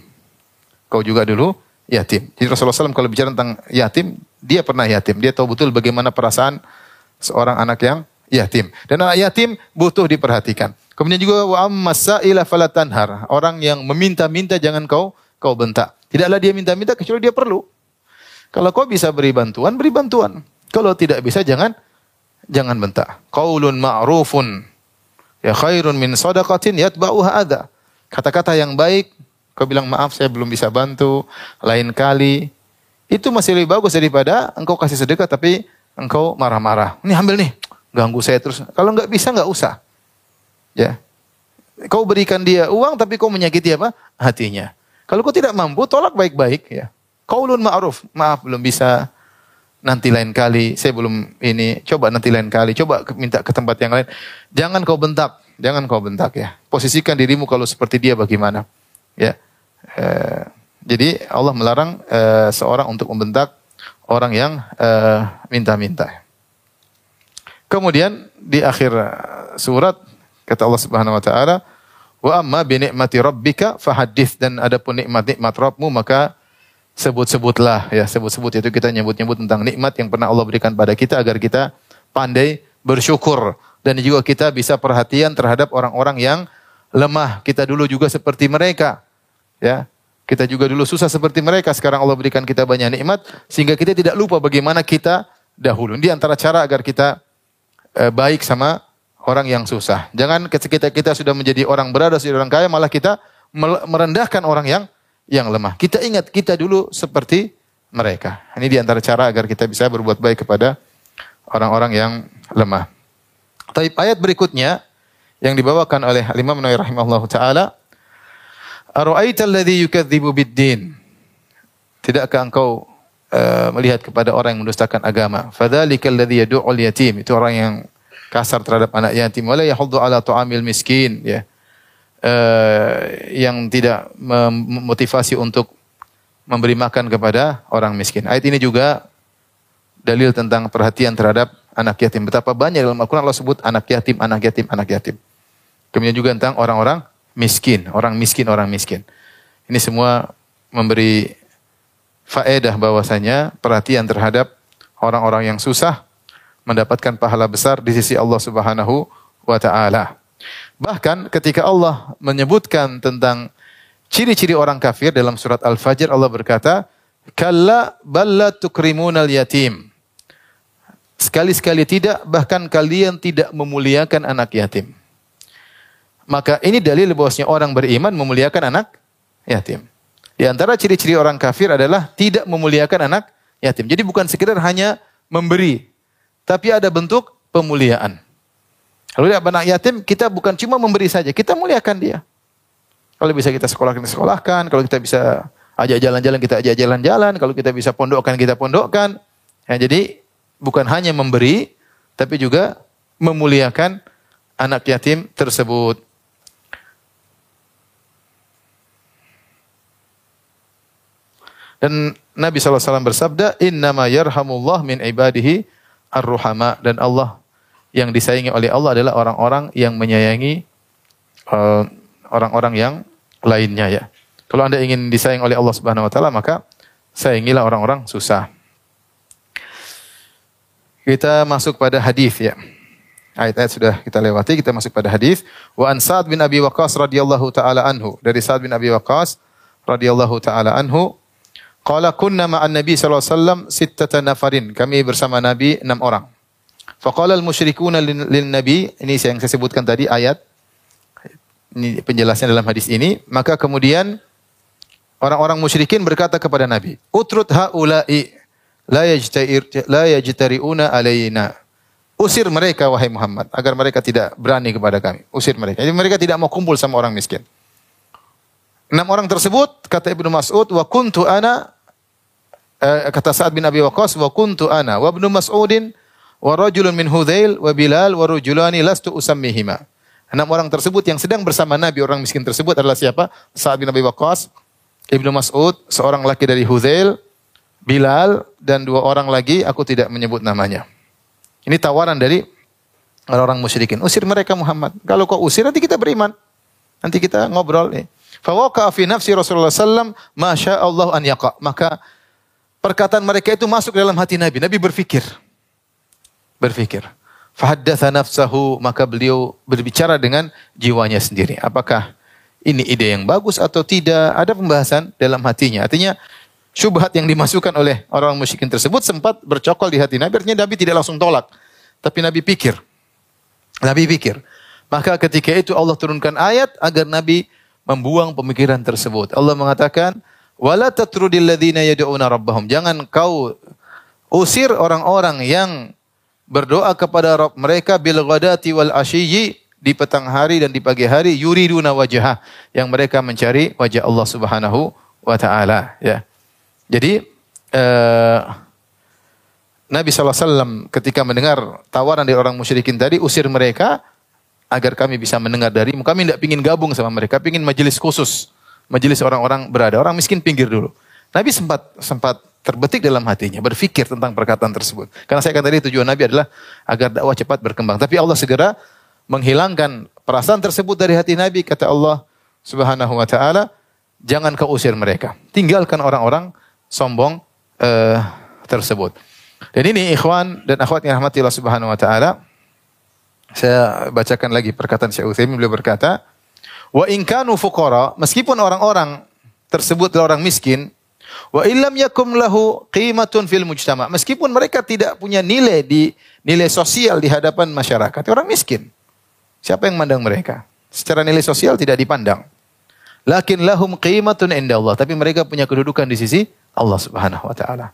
Kau juga dulu yatim. Jadi Rasulullah shallallahu alaihi wasallam kalau bicara tentang yatim, dia pernah yatim. Dia tahu betul bagaimana perasaan seorang anak yang yatim. Dan anak yatim butuh diperhatikan. Kemudian juga wa ammasa'ila fala tanhar. Orang yang meminta-minta jangan kau kau bentak. Tidaklah dia minta-minta kecuali dia perlu. Kalau kau bisa beri bantuan, beri bantuan. Kalau tidak bisa jangan jangan bentak. Qaulun ma'rufun ya khairun min sadaqatin yatba'uha adza. Kata-kata yang baik, kau bilang maaf saya belum bisa bantu, lain kali. Itu masih lebih bagus daripada engkau kasih sedekah tapi engkau marah-marah. Ini ambil nih, ganggu saya terus. Kalau enggak bisa enggak usah. Ya. Kau berikan dia uang tapi kau menyakiti apa? Hatinya. Kalau kau tidak mampu, tolak baik-baik, ya. Qaulun ma'ruf, maaf belum bisa. Nanti lain kali, saya belum ini, coba nanti lain kali, coba minta ke tempat yang lain. Jangan kau bentak, jangan kau bentak, ya. Posisikan dirimu kalau seperti dia bagaimana, ya. E, jadi Allah melarang e, seorang untuk membentak orang yang e, minta-minta. Kemudian di akhir surat kata Allah Subhanahu Wa Taala, wa amma bi ni'mati rabbika fahaddits, dan adapun nikmat-nikmat Rabbmu maka sebut-sebutlah, ya, sebut-sebut itu kita nyebut-nyebut tentang nikmat yang pernah Allah berikan pada kita agar kita pandai bersyukur dan juga kita bisa perhatian terhadap orang-orang yang lemah. Kita dulu juga seperti mereka, ya. Kita juga dulu susah seperti mereka, sekarang Allah berikan kita banyak nikmat sehingga kita tidak lupa bagaimana kita dahulu. Ini antara cara agar kita eh, baik sama orang yang susah. Jangan ketika kita sudah menjadi orang berada, sudah orang kaya, malah kita merendahkan orang yang yang lemah. Kita ingat kita dulu seperti mereka. Ini diantara cara agar kita bisa berbuat baik kepada orang-orang yang lemah. Tapi ayat berikutnya yang dibawakan oleh Imam Nawawi rahimahullahu taala, "Ara'aita alladhi yukadzibu bid-din?" Tidakkah engkau uh, melihat kepada orang yang mendustakan agama? "Fadzalikal ladzi yad'ul yatim." Itu orang yang kasar terhadap anak yatim. "Wala yahuddu 'ala ta'amil miskin." Ya. Uh, yang tidak memotivasi untuk memberi makan kepada orang miskin. Ayat ini juga dalil tentang perhatian terhadap anak yatim. Betapa banyak dalam Al-Qur'an Allah sebut anak yatim, anak yatim, anak yatim. Kemudian juga tentang orang-orang miskin, orang miskin, orang miskin. Ini semua memberi faedah bahwasanya perhatian terhadap orang-orang yang susah mendapatkan pahala besar di sisi Allah Subhanahu wa taala. Bahkan ketika Allah menyebutkan tentang ciri-ciri orang kafir dalam surat Al-Fajr, Allah berkata, "Kalla balla tukrimunal yatim." Sekali-sekali tidak, bahkan kalian tidak memuliakan anak yatim. Maka ini dalil bahwasanya orang beriman memuliakan anak yatim. Di antara ciri-ciri orang kafir adalah tidak memuliakan anak yatim. Jadi bukan sekedar hanya memberi, tapi ada bentuk pemuliaan. Kalau dia anak yatim, kita bukan cuma memberi saja, kita muliakan dia. Kalau bisa kita sekolahkan, kita sekolahkan. Kalau kita bisa ajak jalan-jalan, kita ajak jalan-jalan. Kalau kita bisa pondokkan, kita pondokkan. Ya, jadi bukan hanya memberi, tapi juga memuliakan anak yatim tersebut. Dan Nabi sallallahu alaihi wasallam bersabda, "Innama yarhamullah min ibadihi ar-ruhama." Dan Allah yang disayangi oleh Allah adalah orang-orang yang menyayangi uh, orang-orang yang lainnya, ya. Kalau Anda ingin disayang oleh Allah Subhanahu wa taala, maka sayangilah orang-orang susah. Kita masuk pada hadis, ya. Ayat-ayat sudah kita lewati, kita masuk pada hadis. Wa an Saad bin Abi Waqas radhiyallahu taala anhu. Dari Saad bin Abi Waqas radhiyallahu taala anhu, qala kunna ma'an Nabi sallallahu alaihi wasallam sittata nafarin. Kami bersama Nabi enam orang. Faqala al-musyrikuna lin Nabi, ini yang saya sebutkan tadi ayat. Ini penjelasan dalam hadis ini, maka kemudian orang-orang musyrikin berkata kepada Nabi, "Utrut haula'i la yajta'ir la yajtari'una alaina." Usir mereka wahai Muhammad agar mereka tidak berani kepada kami. Usir mereka. Jadi mereka tidak mau kumpul sama orang miskin. Enam orang tersebut, kata Ibnu Mas'ud, wa kuntu ana, eh, kata Sa'ad bin Abi Waqas, wa kuntu ana wa Ibnu Mas'udin wa rajulun min Hudzail wa Bilal wa rajulani lastu usammihima. Enam orang tersebut yang sedang bersama Nabi, orang miskin tersebut adalah siapa? Sa'ad bin Abi Waqas, Ibnu Mas'ud, seorang laki dari Hudzail, Bilal, dan dua orang lagi aku tidak menyebut namanya. Ini tawaran dari orang-orang musyrikin. Usir mereka Muhammad. Kalau kau usir nanti kita beriman. Nanti kita ngobrol nih. Fawaqa fi nafsi Rasulullah sallallahu alaihi wasallam masya Allah an yaqa. Maka perkataan mereka itu masuk dalam hati Nabi. Nabi berfikir. Berfikir. Fahaddatha nafsahu. Maka beliau berbicara dengan jiwanya sendiri. Apakah ini ide yang bagus atau tidak? Ada pembahasan dalam hatinya. Artinya syubhat yang dimasukkan oleh orang musyrikin tersebut sempat bercokol di hati Nabi. Artinya Nabi tidak langsung tolak. Tapi Nabi pikir. Nabi pikir. Maka ketika itu Allah turunkan ayat agar Nabi membuang pemikiran tersebut. Allah mengatakan, "Wala tatrudil ladzina yad'una rabbahum." Jangan kau usir orang-orang yang berdoa kepada Rabb mereka bil ghadati wal ashiyyi, di petang hari dan di pagi hari, yuriduna wajhah, yang mereka mencari wajah Allah Subhanahu wa taala, ya. Jadi eh, Nabi sallallahu alaihi wasallam ketika mendengar tawaran dari orang musyrikin tadi, usir mereka agar kami bisa mendengar darimu. Kami tidak ingin gabung sama mereka, ingin majelis khusus, majelis orang-orang berada, orang miskin pinggir dulu. Nabi sempat sempat terbetik dalam hatinya, berpikir tentang perkataan tersebut. Karena saya katakan tadi tujuan Nabi adalah agar dakwah cepat berkembang. Tapi Allah segera menghilangkan perasaan tersebut dari hati Nabi. Kata Allah Subhanahu wa taala, "Jangan kau usir mereka. Tinggalkan orang-orang sombong eh, tersebut." Dan ini ikhwan dan akhwat yang dirahmati Allah Subhanahu wa taala, saya bacakan lagi perkataan Syaikh Utsaimin. Beliau berkata, "Wa in kanu fuqara," meskipun orang-orang tersebut adalah orang miskin, "wa illam yakum lahu qimatun fil mujtama," meskipun mereka tidak punya nilai di nilai sosial di hadapan masyarakat. Orang miskin. Siapa yang memandang mereka? Secara nilai sosial tidak dipandang. "Lakin lahum qimatun indallah," tapi mereka punya kedudukan di sisi Allah Subhanahu wa taala.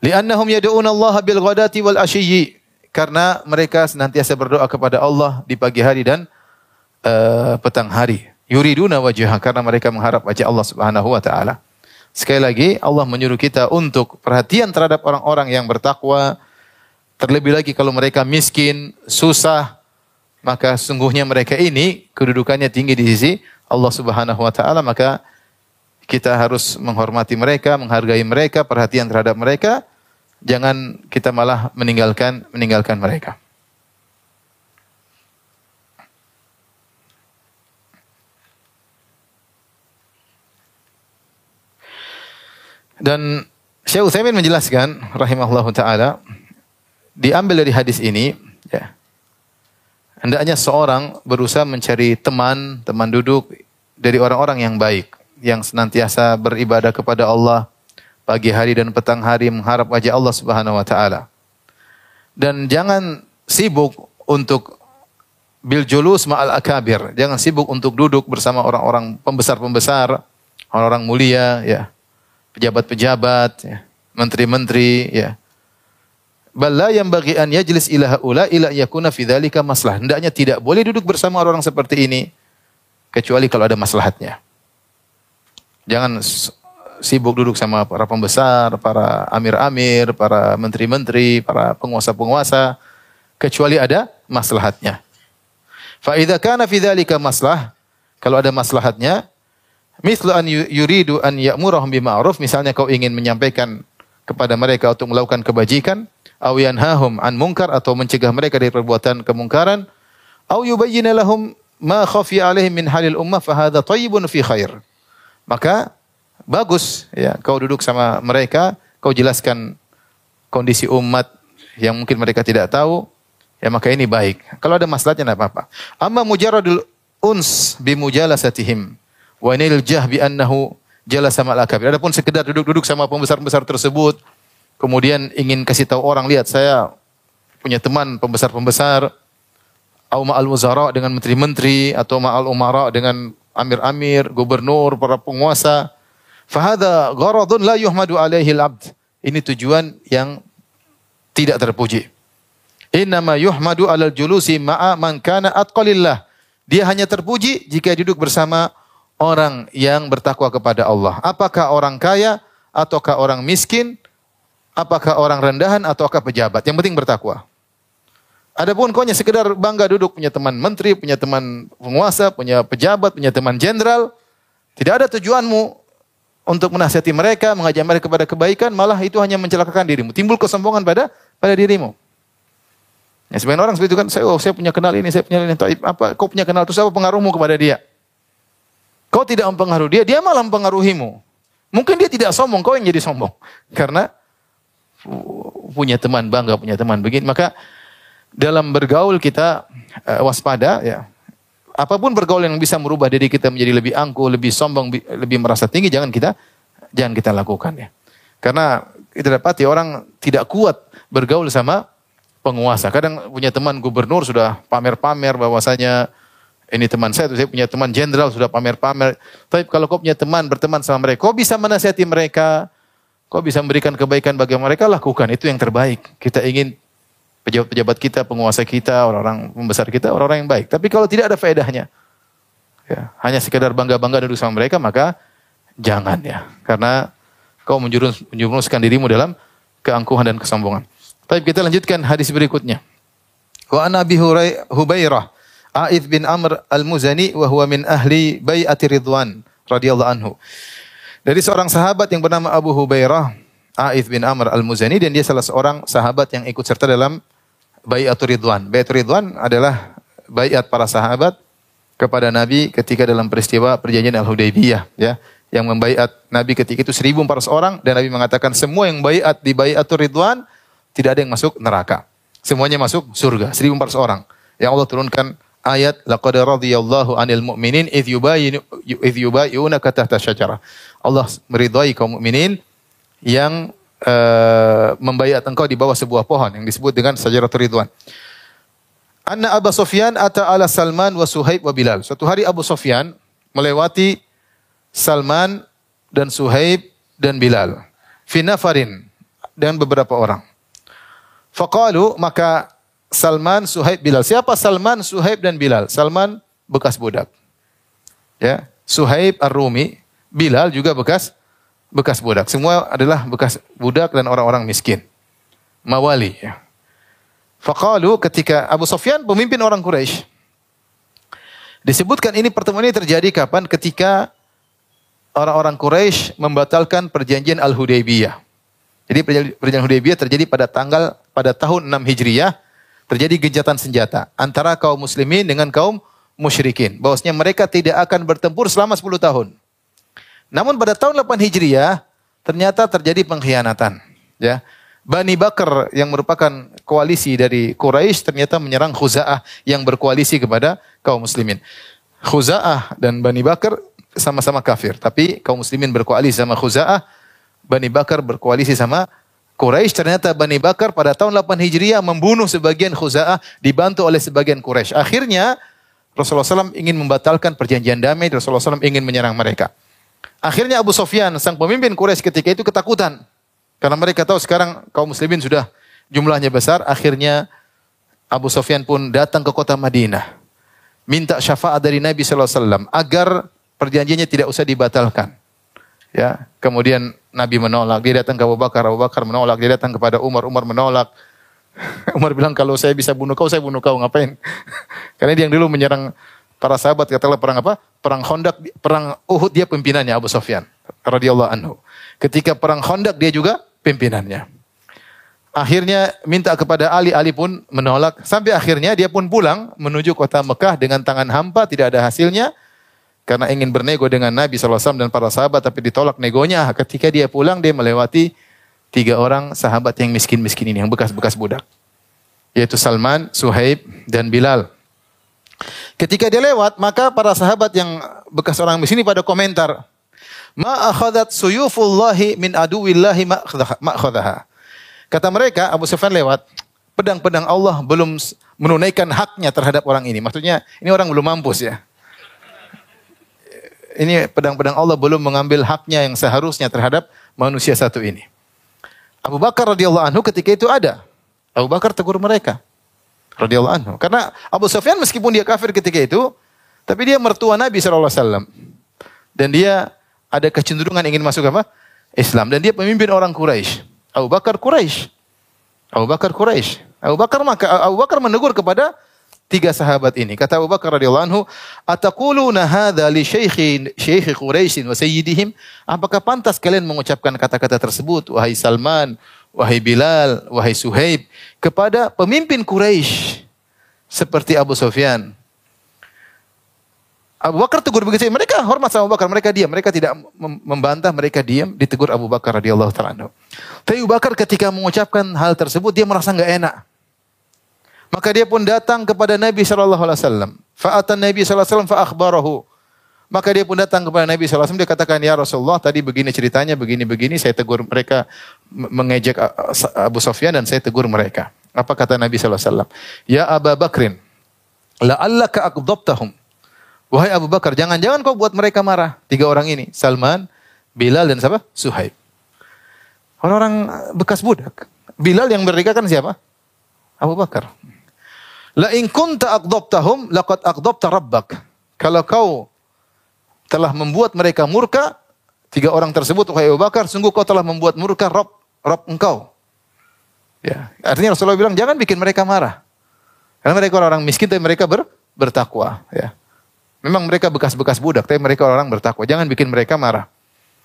"Li'annahum yad'una Allah bil ghadati wal ashiyyi," karena mereka senantiasa berdoa kepada Allah di pagi hari dan uh, petang hari. "Yuriduna wajhah," karena mereka mengharap wajah Allah Subhanahu wa taala. Sekali lagi Allah menyuruh kita untuk perhatian terhadap orang-orang yang bertakwa. Terlebih lagi kalau mereka miskin, susah, maka sungguhnya mereka ini kedudukannya tinggi di sisi Allah Subhanahu wa taala, maka kita harus menghormati mereka, menghargai mereka, perhatian terhadap mereka. Jangan kita malah meninggalkan meninggalkan mereka. Dan Syaikh Utsaimin menjelaskan rahimahullahu taala, diambil dari hadis ini, ya, hendaknya seorang berusaha mencari teman, teman duduk dari orang-orang yang baik, yang senantiasa beribadah kepada Allah pagi hari dan petang hari, mengharap wajah Allah Subhanahu wa taala. Dan jangan sibuk untuk bil julus ma'al akabir. Jangan sibuk untuk duduk bersama orang-orang pembesar-pembesar, orang-orang mulia, ya. Pejabat-pejabat, ya, menteri-menteri, ya. Bala yang bagi an yajlis ilaha ula ila yakuna fi dzalika maslah. Hendaknya tidak boleh duduk bersama orang-orang seperti ini kecuali kalau ada maslahatnya. Jangan sibuk duduk sama para pembesar, para amir-amir, para menteri-menteri, para penguasa-penguasa kecuali ada maslahatnya. Fa idza kana fi dzalika maslah, kalau ada maslahatnya, mislu an yuridu an ya'murahum bima'ruf, misalnya kau ingin menyampaikan kepada mereka untuk melakukan kebajikan, aw yanhahum an munkar, atau mencegah mereka dari perbuatan kemungkaran, aw yubayyin lahum ma khafiya alaihim min halil ummah fa hadza thayyibun fi khair. Maka bagus ya kau duduk sama mereka, kau jelaskan kondisi umat yang mungkin mereka tidak tahu, ya maka ini baik. Kalau ada maslahatnya enggak apa-apa. Amma mujarradul uns bi mujalasatihim wa nil jah bi annahu jalasa ma'al akabir. Adapun sekedar duduk-duduk sama pembesar-pembesar tersebut, kemudian ingin kasih tahu orang, lihat saya punya teman pembesar-pembesar, au ma'al wuzara dengan menteri-menteri, atau ma'al umara dengan amir-amir, gubernur, para penguasa. Fa hadza gharadun la yuhmadu alaihi al-abd. Ini tujuan yang tidak terpuji. Innama yuhmadu alal julusi ma'a man kana atqalillah. Dia hanya terpuji jika duduk bersama orang yang bertakwa kepada Allah. Apakah orang kaya, ataukah orang miskin, apakah orang rendahan, ataukah pejabat. Yang penting bertakwa. Adapun kau hanya sekedar bangga duduk punya teman menteri, punya teman penguasa, punya pejabat, punya teman jenderal. Tidak ada tujuanmu untuk menasihati mereka, mengajak mereka kepada kebaikan, malah itu hanya mencelakakan dirimu. Timbul kesombongan pada pada dirimu. Ya, sebagian orang seperti itu kan, saya, oh, saya punya kenal ini, saya punya ini. Apa, kau punya kenal, terus apa pengaruhmu kepada dia? Kau tidak mempengaruhi dia, dia malah mempengaruhimu. Mungkin dia tidak sombong, kau yang jadi sombong. Karena punya teman bangga, punya teman begini. Maka dalam bergaul kita uh, waspada. Ya. Apapun bergaul yang bisa merubah diri kita menjadi lebih angkuh, lebih sombong, lebih merasa tinggi, jangan kita jangan kita lakukan. Ya. Karena kita dapati orang tidak kuat bergaul sama penguasa. Kadang punya teman gubernur sudah pamer-pamer bahwasanya ini teman saya, saya punya teman jenderal sudah pamer-pamer. Tapi kalau kau punya teman, berteman sama mereka, kau bisa menasihati mereka, kau bisa memberikan kebaikan bagi mereka, lakukan. Itu yang terbaik. Kita ingin pejabat-pejabat kita, penguasa kita, orang-orang pembesar kita, orang-orang yang baik. Tapi kalau tidak ada faedahnya, ya, hanya sekedar bangga-bangga duduk sama mereka, maka jangan ya. Karena kau menjurumuskan dirimu dalam keangkuhan dan kesombongan. Tapi kita lanjutkan hadis berikutnya. Wa an Abi Hurairah A'idh bin Amr al-Muzani wa huwa min ahli Bay'atul Ridwan radhiyallahu anhu. Dari seorang sahabat yang bernama Abu Hurairah, A'idh bin Amr al-Muzani, dan dia salah seorang sahabat yang ikut serta dalam Bay'atul Ridwan. Bay'atul Ridwan adalah bayat para sahabat kepada Nabi ketika dalam peristiwa perjanjian Al-Hudaibiyah, ya, yang membaiat Nabi ketika itu seribu empat ratus orang, dan Nabi mengatakan semua yang bayat di Bay'atul Ridwan tidak ada yang masuk neraka. Semuanya masuk surga, seribu empat ratus orang. Yang Allah turunkan ayat laqad radhiyallahu 'anil mu'minin idh yubayinu idh yubayunaka tahta syajarah. Allah meridhai kaum mukminin yang uh, membaiat engkau di bawah sebuah pohon yang disebut dengan Syajaratul Ridwan. Anna Abu Sufyan ata ala Salman wa Suhaib wa Bilal. Suatu hari Abu Sufyan melewati Salman dan Suhaib dan Bilal fi nafarin, dengan beberapa orang. Faqalu, maka Salman, Suhaib, Bilal. Siapa Salman, Suhaib dan Bilal? Salman bekas budak. Ya, Suhaib Ar-Rumi, Bilal juga bekas bekas budak. Semua adalah bekas budak dan orang-orang miskin. Mawali, ya. Faqalu, ketika Abu Sufyan pemimpin orang Quraisy. Disebutkan ini pertemuan ini terjadi kapan? Ketika orang-orang Quraisy membatalkan perjanjian Al-Hudaibiyah. Jadi perjanjian Hudaibiyah terjadi pada tanggal pada tahun enam Hijriah. Terjadi gencatan senjata antara kaum muslimin dengan kaum musyrikin. Bahwasanya mereka tidak akan bertempur selama sepuluh tahun. Namun pada tahun delapan Hijriah, ternyata terjadi pengkhianatan. Ya. Bani Bakr yang merupakan koalisi dari Quraisy ternyata menyerang Khuza'ah yang berkoalisi kepada kaum muslimin. Khuza'ah dan Bani Bakr sama-sama kafir. Tapi kaum muslimin berkoalisi sama Khuza'ah, Bani Bakr berkoalisi sama Quraisy. Ternyata Bani Bakar pada tahun delapan Hijriah membunuh sebagian Khuza'ah dibantu oleh sebagian Quraisy. Akhirnya Rasulullah shallallahu alaihi wasallam ingin membatalkan perjanjian damai. Rasulullah shallallahu alaihi wasallam ingin menyerang mereka. Akhirnya Abu Sufyan sang pemimpin Quraisy ketika itu ketakutan karena mereka tahu sekarang kaum muslimin sudah jumlahnya besar. Akhirnya Abu Sufyan pun datang ke kota Madinah, minta syafaat dari Nabi sallallahu alaihi wasallam agar perjanjiannya tidak usah dibatalkan. Ya, kemudian Nabi menolak. Dia datang ke Abu Bakar, Abu Bakar menolak. Dia datang kepada Umar, Umar menolak. Umar bilang, kalau saya bisa bunuh kau, saya bunuh kau, ngapain? Karena dia yang dulu menyerang para sahabat, katakanlah perang apa? Perang Khandak, perang Uhud dia pimpinannya Abu Sufyan radhiyallahu anhu. Ketika perang Khandak dia juga pimpinannya. Akhirnya minta kepada Ali, Ali pun menolak. Sampai akhirnya dia pun pulang menuju kota Mekah dengan tangan hampa, tidak ada hasilnya. Karena ingin bernego dengan Nabi sallallahu alaihi wasallam dan para sahabat, tapi ditolak negonya. Ketika dia pulang, dia melewati tiga orang sahabat yang miskin-miskin ini, yang bekas-bekas budak. Yaitu Salman, Suhaib, dan Bilal. Ketika dia lewat, maka para sahabat yang bekas orang miskin ini pada komentar, "Ma akhadat suyufullahi min aduwillahi ma akhadha." Kata mereka, Abu Sufyan lewat, pedang-pedang Allah belum menunaikan haknya terhadap orang ini. Maksudnya, ini orang belum mampus ya. Ini pedang-pedang Allah belum mengambil haknya yang seharusnya terhadap manusia satu ini. Abu Bakar radhiyallahu anhu ketika itu ada. Abu Bakar tegur mereka radhiyallahu anhu. Karena Abu Sufyan meskipun dia kafir ketika itu, tapi dia mertua Nabi sallallahu alaihi wasallam. Dan dia ada kecenderungan ingin masuk apa? Islam. Dan dia pemimpin orang Quraisy. Abu Bakar Quraisy. Abu Bakar Quraisy. Abu Bakar maka Abu Bakar menegur kepada tiga sahabat ini. Kata Abu Bakar radhiyallahu anhu, "Ataquluna hadza li syaikhin syaikh Quraisy wa sayyidihim?" Apakah pantas kalian mengucapkan kata-kata tersebut, wahai Salman, wahai Bilal, wahai Suhaib, kepada pemimpin Quraisy seperti Abu Sufyan? Abu Bakar tegur begitu. Mereka hormat sama Abu Bakar, mereka diam, mereka tidak membantah, mereka diam, ditegur Abu Bakar radhiyallahu ta'ala anhu. Tapi Abu Bakar ketika mengucapkan hal tersebut dia merasa enggak enak. Maka dia pun datang kepada Nabi sallallahu alaihi wasallam. Fa'atan Nabi sallallahu alaihi wasallam fa akhbarahu. Maka dia pun datang kepada Nabi sallallahu alaihi wasallam, dia katakan, "Ya Rasulullah, tadi begini ceritanya, begini-begini, saya tegur mereka, mengejek Abu Sufyan dan saya tegur mereka." Apa kata Nabi sallallahu alaihi wasallam? "Ya Abu Bakrin, la'allaka aqdabtahum." Wahai Abu Bakar, jangan-jangan kau buat mereka marah, tiga orang ini, Salman, Bilal dan siapa? Suhaib. Orang-orang bekas budak. Bilal yang merdeka kan siapa? Abu Bakar. La in kunta aqdabtahum laqad aqdabta rabbak. Kalau kau telah membuat mereka murka, tiga orang tersebut, wahai Abu Bakar, sungguh kau telah membuat murka Rabb, Rabb engkau. Ya, artinya Rasulullah bilang jangan bikin mereka marah. Karena mereka orang miskin tapi mereka ber, bertakwa, ya. Memang mereka bekas-bekas budak tapi mereka orang bertakwa. Jangan bikin mereka marah.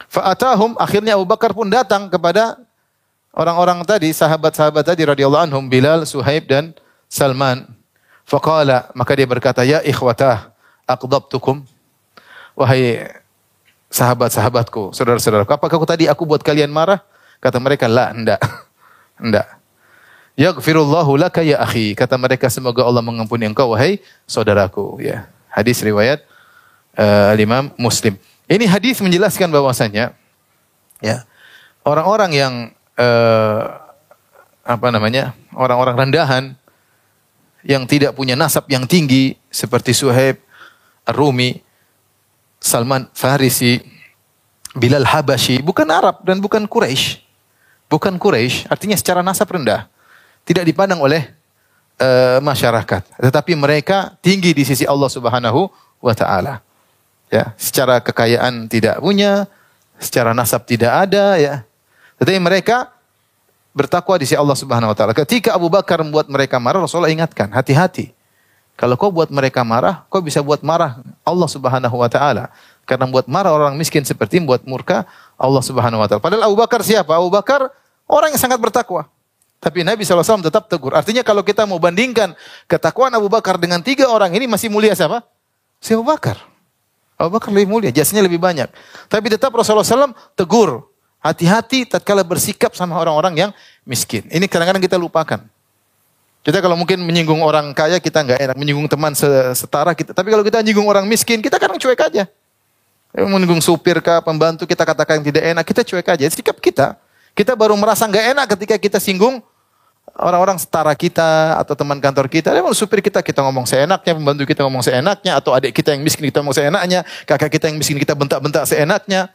Fa atahum, akhirnya Abu Bakar pun datang kepada orang-orang tadi, sahabat-sahabat tadi radhiyallahu anhum, Bilal, Suhaib dan Salman. Faqala, maka dia berkata, "Ya ikhwatah, aqdabtukum." Wahai sahabat-sahabatku, saudara-saudaraku, apakah aku tadi aku buat kalian marah? Kata mereka, "La, enggak." Enggak. "Yaghfirullahu laka ya akhi." Kata mereka, "Semoga Allah mengampuni engkau wahai saudaraku." Ya. Hadis riwayat uh, Imam Muslim. Ini hadis menjelaskan bahwasanya ya, orang-orang yang uh, apa namanya? orang-orang rendahan yang tidak punya nasab yang tinggi seperti Suhaib Ar-Rumi, Salman Farisi, Bilal Habashi, bukan Arab dan bukan Quraisy. Bukan Quraisy, artinya secara nasab rendah, tidak dipandang oleh uh, masyarakat, tetapi mereka tinggi di sisi Allah Subhanahu wa taala. Ya, secara kekayaan tidak punya, secara nasab tidak ada ya. Tetapi mereka bertakwa di sisi Allah Subhanahu wa taala. Ketika Abu Bakar membuat mereka marah, Rasulullah ingatkan, hati-hati. Kalau kau buat mereka marah, kau bisa buat marah Allah Subhanahu wa taala. Karena buat marah orang miskin seperti buat murka Allah Subhanahu wa taala. Padahal Abu Bakar siapa? Abu Bakar orang yang sangat bertakwa. Tapi Nabi sallallahu alaihi wasallam tetap tegur. Artinya kalau kita mau bandingkan ketakwaan Abu Bakar dengan tiga orang ini, masih mulia siapa? Si Abu Bakar. Abu Bakar lebih mulia, jasanya lebih banyak. Tapi tetap Rasulullah sallallahu alaihi wasallam tegur. Hati-hati tatkala bersikap sama orang-orang yang miskin. Ini kadang-kadang kita lupakan. Kita kalau mungkin menyinggung orang kaya kita enggak enak, menyinggung teman setara kita. Tapi kalau kita menyinggung orang miskin, kita kadang cuek aja. Menyinggung supir kah, pembantu kita katakan yang tidak enak, kita cuek aja. Sikap kita, kita baru merasa enggak enak ketika kita singgung orang-orang setara kita atau teman kantor kita. Memang supir kita kita ngomong seenaknya, pembantu kita ngomong seenaknya, atau adik kita yang miskin kita ngomong seenaknya, kakak kita yang miskin kita bentak-bentak seenaknya.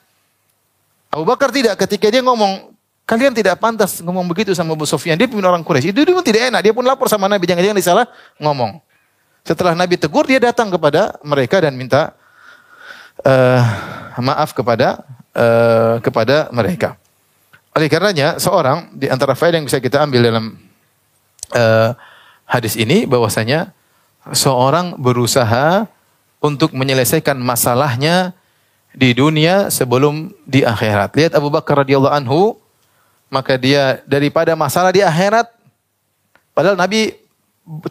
Abu Bakar tidak, ketika dia ngomong Kalian tidak pantas ngomong begitu sama Abu Sufyan. Dia pemimpin orang Quraisy. Itu dia pun tidak enak. Dia pun lapor sama Nabi. Jangan-jangan disalah ngomong. Setelah Nabi tegur, dia datang kepada mereka dan minta uh, maaf kepada uh, kepada mereka. Oleh karenanya, seorang di antara faedah yang bisa kita ambil dalam uh, hadis ini, bahwasanya seorang berusaha untuk menyelesaikan masalahnya di dunia sebelum di akhirat. Lihat Abu Bakar radhiyallahu anhu, maka dia daripada masalah di akhirat, padahal Nabi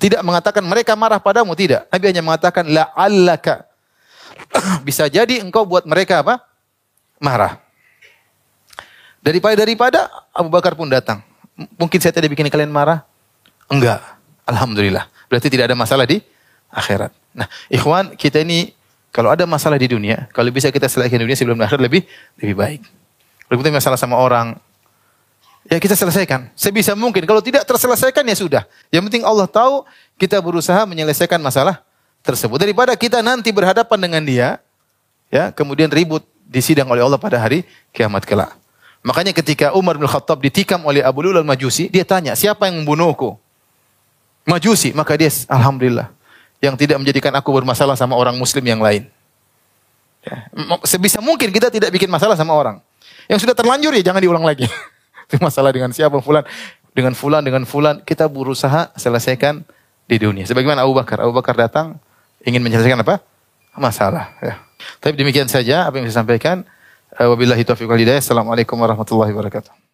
tidak mengatakan mereka marah padamu, tidak. Nabi hanya mengatakan la'allaka. Bisa jadi engkau buat mereka apa? Marah. Daripada daripada Abu Bakar pun datang. Mungkin saya tidak bikin kalian marah? Enggak. Alhamdulillah. Berarti tidak ada masalah di akhirat. Nah, ikhwan, kita ini kalau ada masalah di dunia, kalau bisa kita selesaikan di dunia sebelum akhirat lebih lebih baik. Kalau kita masalah sama orang, ya kita selesaikan sebisa mungkin. Kalau tidak terselesaikan ya sudah. Yang penting Allah tahu kita berusaha menyelesaikan masalah tersebut. Daripada kita nanti berhadapan dengan dia, ya kemudian ribut disidang oleh Allah pada hari kiamat kelak. Makanya ketika Umar bin Khattab ditikam oleh Abu Lulal Majusi, dia tanya, siapa yang membunuhku? Majusi. Maka dia, alhamdulillah, yang tidak menjadikan aku bermasalah sama orang Muslim yang lain. Ya. Sebisa mungkin kita tidak bikin masalah sama orang. Yang sudah terlanjur ya jangan diulang lagi. Masalah dengan siapa, fulan, dengan fulan, dengan fulan, kita berusaha selesaikan di dunia. Sebagaimana Abu Bakar, Abu Bakar datang ingin menyelesaikan apa? Masalah. Ya. Tapi demikian saja apa yang saya sampaikan. Wabillahi taufiq wal hidayah. Assalamualaikum warahmatullahi wabarakatuh.